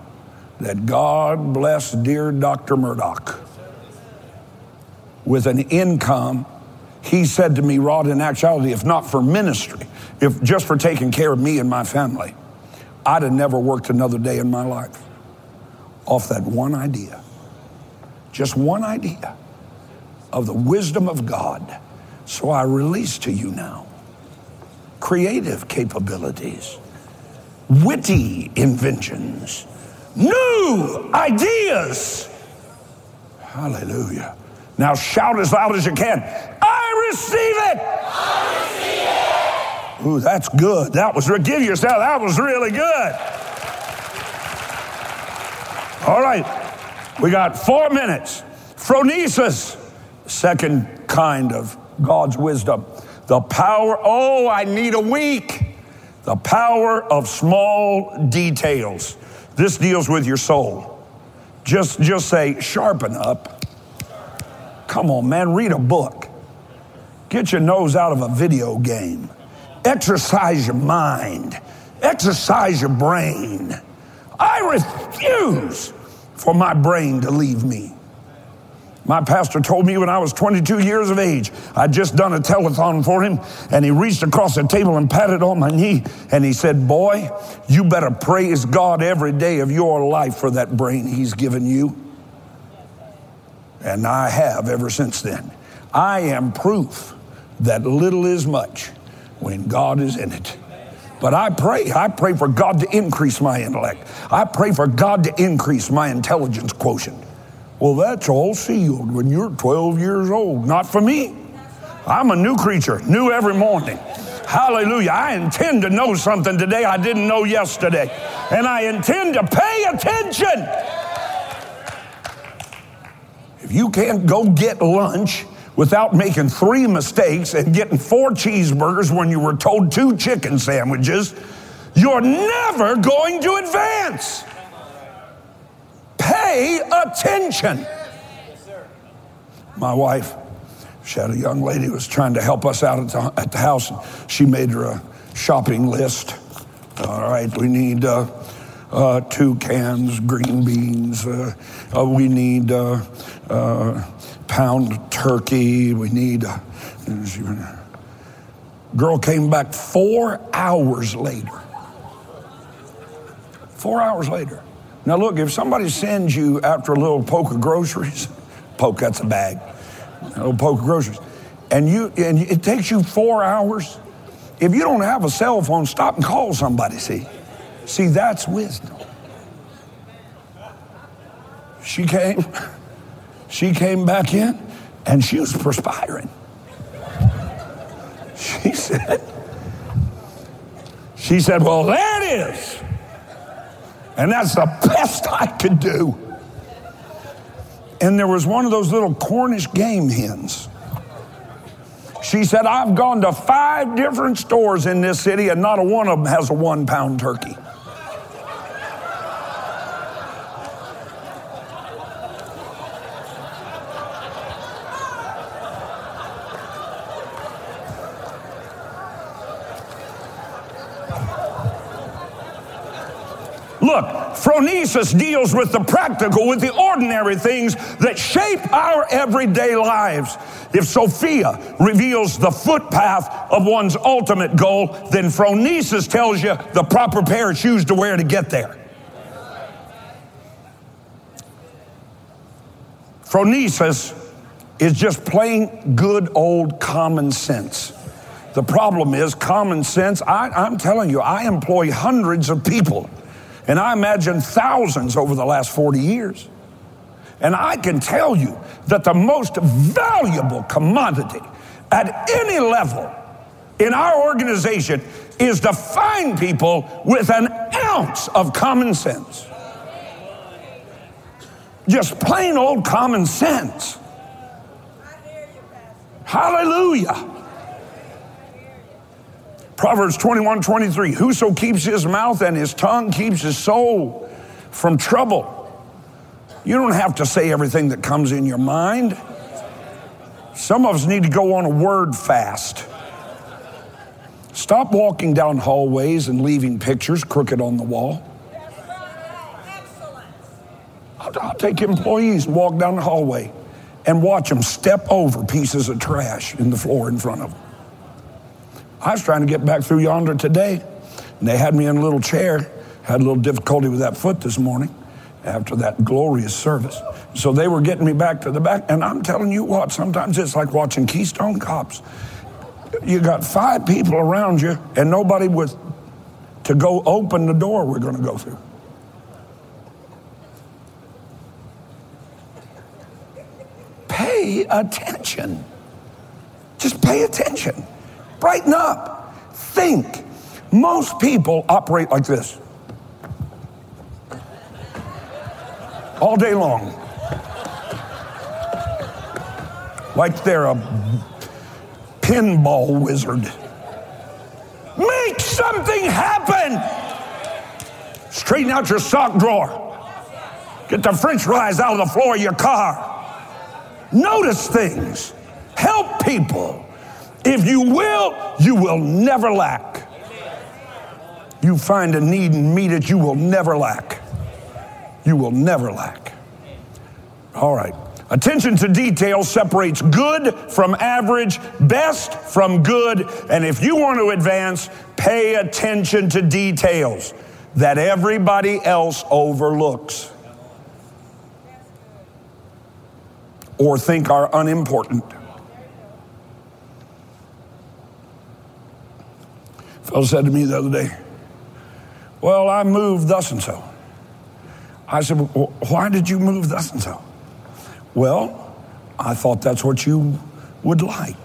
that God bless dear Dr. Murdock with an income. He said to me, Rod, in actuality, if not for ministry, if just for taking care of me and my family, I'd have never worked another day in my life off that one idea. Just one idea of the wisdom of God. So I release to you now creative capabilities, witty inventions, new ideas. Hallelujah. Now shout as loud as you can. I receive it. I receive it. Ooh, that's good. Give yourself, that was really good. All right. We got 4 minutes. Phronesis, second kind of God's wisdom. The power, I need a week. The power of small details. This deals with your soul. Just say, sharpen up. Come on, man, read a book. Get your nose out of a video game. Exercise your mind. Exercise your brain. I refuse for my brain to leave me. My pastor told me when I was 22 years of age, I'd just done a telethon for him, and he reached across the table and patted on my knee, and he said, boy, you better praise God every day of your life for that brain he's given you. And I have ever since then. I am proof that little is much when God is in it. But I pray for God to increase my intellect. I pray for God to increase my intelligence quotient. Well, that's all sealed when you're 12 years old. Not for me. I'm a new creature, new every morning. Hallelujah. I intend to know something today I didn't know yesterday. And I intend to pay attention. If you can't go get lunch without making 3 mistakes and getting 4 cheeseburgers when you were told 2 chicken sandwiches, you're never going to advance. Pay attention. My wife, she had a young lady who was trying to help us out at the house. She made her a shopping list. All right, we need 2 cans green beans. We need pound of turkey. We need. Girl came back 4 hours later. 4 hours later. Now look, if somebody sends you after a little poke of groceries, that's a bag, a little poke of groceries, and it takes you 4 hours, if you don't have a cell phone, stop and call somebody, see, that's wisdom. She came back in, and she was perspiring. She said, well, that is. And that's the best I could do. And there was one of those little Cornish game hens. She said, I've gone to 5 different stores in this city and not a one of them has a 1-pound turkey. Look, Phronesis deals with the practical, with the ordinary things that shape our everyday lives. If Sophia reveals the footpath of one's ultimate goal, then Phronesis tells you the proper pair of shoes to wear to get there. Phronesis is just plain good old common sense. The problem is common sense. I'm telling you, I employ hundreds of people. And I imagine thousands over the last 40 years. And I can tell you that the most valuable commodity at any level in our organization is to find people with an ounce of common sense. Just plain old common sense. Hallelujah. Proverbs 21:23, whoso keeps his mouth and his tongue keeps his soul from trouble. You don't have to say everything that comes in your mind. Some of us need to go on a word fast. Stop walking down hallways and leaving pictures crooked on the wall. I'll take employees and walk down the hallway and watch them step over pieces of trash in the floor in front of them. I was trying to get back through yonder today, and they had me in a little chair. Had a little difficulty with that foot this morning after that glorious service. So they were getting me back to the back, and I'm telling you what, sometimes it's like watching Keystone Cops. You got 5 people around you, and nobody was to go open the door we're going to go through. Pay attention. Just pay attention. Brighten up. Think. Most people operate like this. All day long. Like they're a pinball wizard. Make sense. something happened. Straighten out your sock drawer. Get the french fries out of the floor of your car. Notice things. Help people. If you will never lack. You find a need and meet it, you will never lack. You will never lack. All right. Attention to detail separates good from average, best from good, and if you want to advance, pay attention to details that everybody else overlooks or think are unimportant. A fellow said to me the other day, well, I moved thus and so. I said, well, why did you move thus and so? Well, I thought that's what you would like.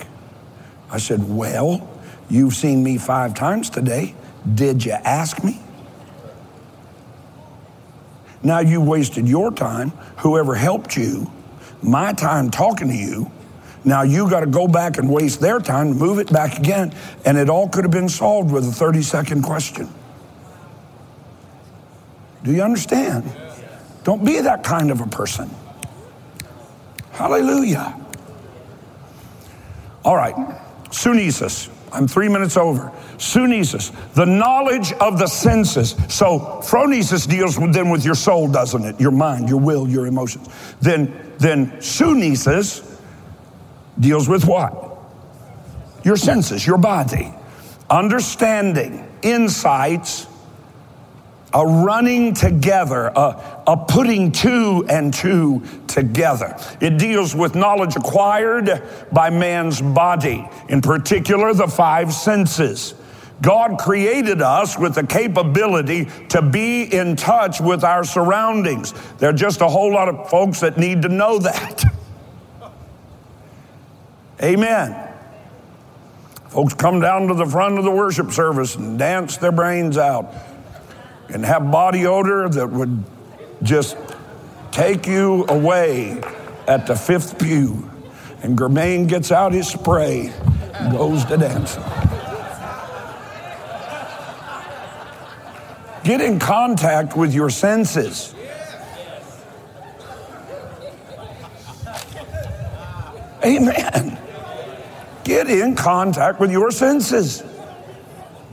I said, well, you've seen me 5 times today. Did you ask me? Now you wasted your time, whoever helped you, my time talking to you. Now you got to go back and waste their time, move it back again. And it all could have been solved with a 30-second question. Do you understand? Don't be that kind of a person. Hallelujah. All right. Sunesis. I'm 3 minutes over. Sunesis. The knowledge of the senses. So Phronesis deals with then with your soul, doesn't it? Your mind, your will, your emotions. Then Sunesis deals with what? Your senses, your body. Understanding, insights, a running together, a putting two and two together. It deals with knowledge acquired by man's body, in particular the 5 senses. God created us with the capability to be in touch with our surroundings. There are just a whole lot of folks that need to know that. Amen. Folks come down to the front of the worship service and dance their brains out. And have body odor that would just take you away at the 5th pew. And Germain gets out his spray and goes to dancing. Get in contact with your senses. Amen. Get in contact with your senses.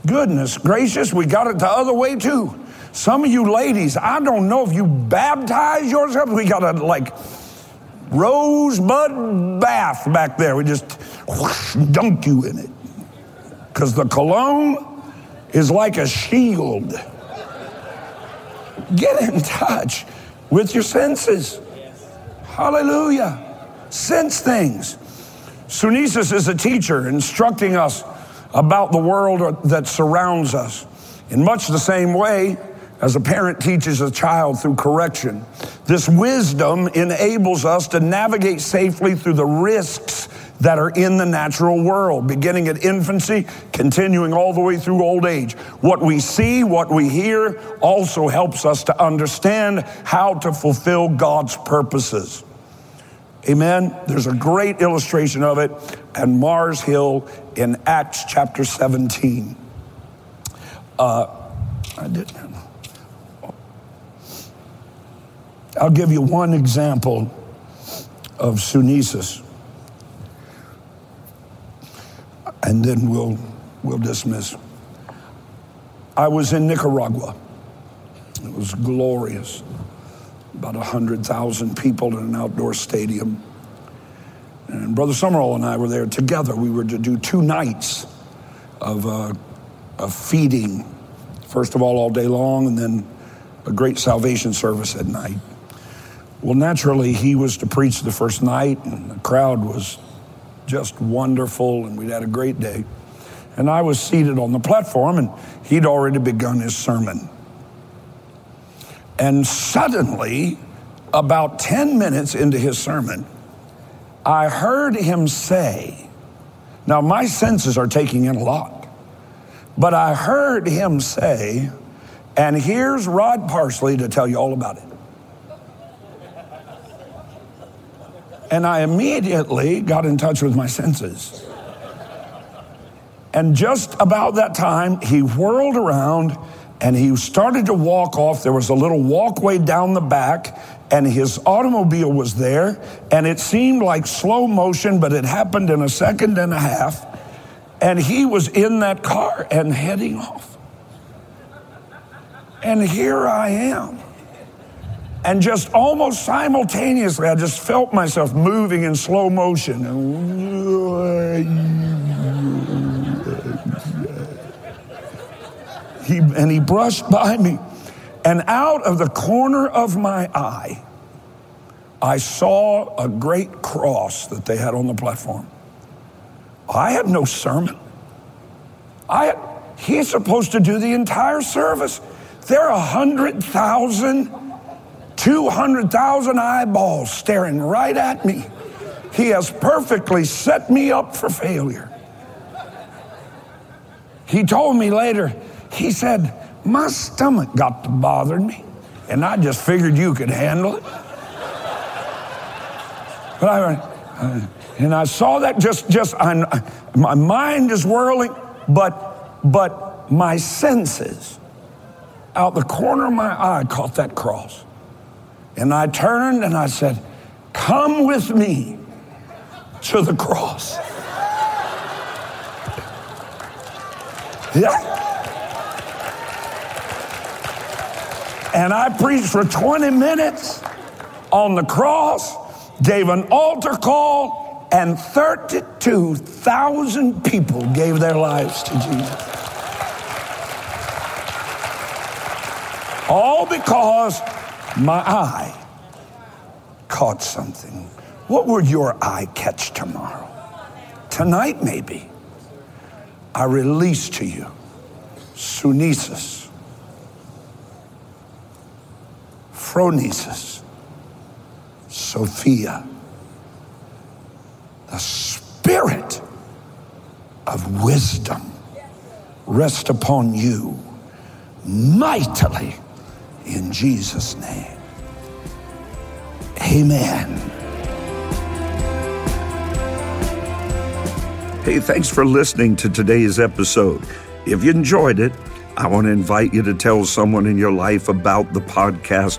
Goodness gracious, we got it the other way too. Some of you ladies, I don't know if you baptize yourselves. We got a rosebud bath back there. We just whoosh, dunk you in it. Because the cologne is like a shield. Get in touch with your senses. Hallelujah. Sense things. Sunesis is a teacher instructing us about the world that surrounds us. In much the same way as a parent teaches a child through correction, this wisdom enables us to navigate safely through the risks that are in the natural world, beginning at infancy, continuing all the way through old age. What we see, what we hear, also helps us to understand how to fulfill God's purposes. Amen. There's a great illustration of it at Mars Hill in Acts chapter 17. I'll give you one example of Sunesis, and then we'll dismiss. I was in Nicaragua. It was glorious. About 100,000 people in an outdoor stadium. And Brother Summerall and I were there together. We were to do 2 nights of feeding. First of all day long, and then a great salvation service at night. Well, naturally, he was to preach the first night, and the crowd was just wonderful, and we'd had a great day. And I was seated on the platform, and he'd already begun his sermon. And suddenly, about 10 minutes into his sermon, I heard him say, now my senses are taking in a lot, but I heard him say, and here's Rod Parsley to tell you all about it. And I immediately got in touch with my senses. And just about that time, he whirled around and he started to walk off. There was a little walkway down the back, and his automobile was there, and it seemed like slow motion, but it happened in a second and a half, and he was in that car and heading off. And here I am. And just almost simultaneously, I just felt myself moving in slow motion. And he brushed by me. And out of the corner of my eye, I saw a great cross that they had on the platform. I had no sermon. He's supposed to do the entire service. There are 100,000, 200,000 eyeballs staring right at me. He has perfectly set me up for failure. He told me later, he said, my stomach got to bothering me, and I just figured you could handle it. But I saw that my mind is whirling, but my senses, out the corner of my eye, caught that cross. And I turned and I said, come with me to the cross. Yeah. And I preached for 20 minutes on the cross, gave an altar call, and 32,000 people gave their lives to Jesus. All because my eye caught something. What would your eye catch tomorrow? Tonight, maybe. I release to you Sunesis, Phronesis, Sophia, the spirit of wisdom rest upon you mightily in Jesus' name. Amen. Hey, thanks for listening to today's episode. If you enjoyed it, I want to invite you to tell someone in your life about the podcast.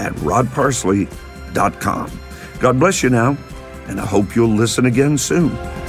at rodparsley.com. God bless you now, and I hope you'll listen again soon.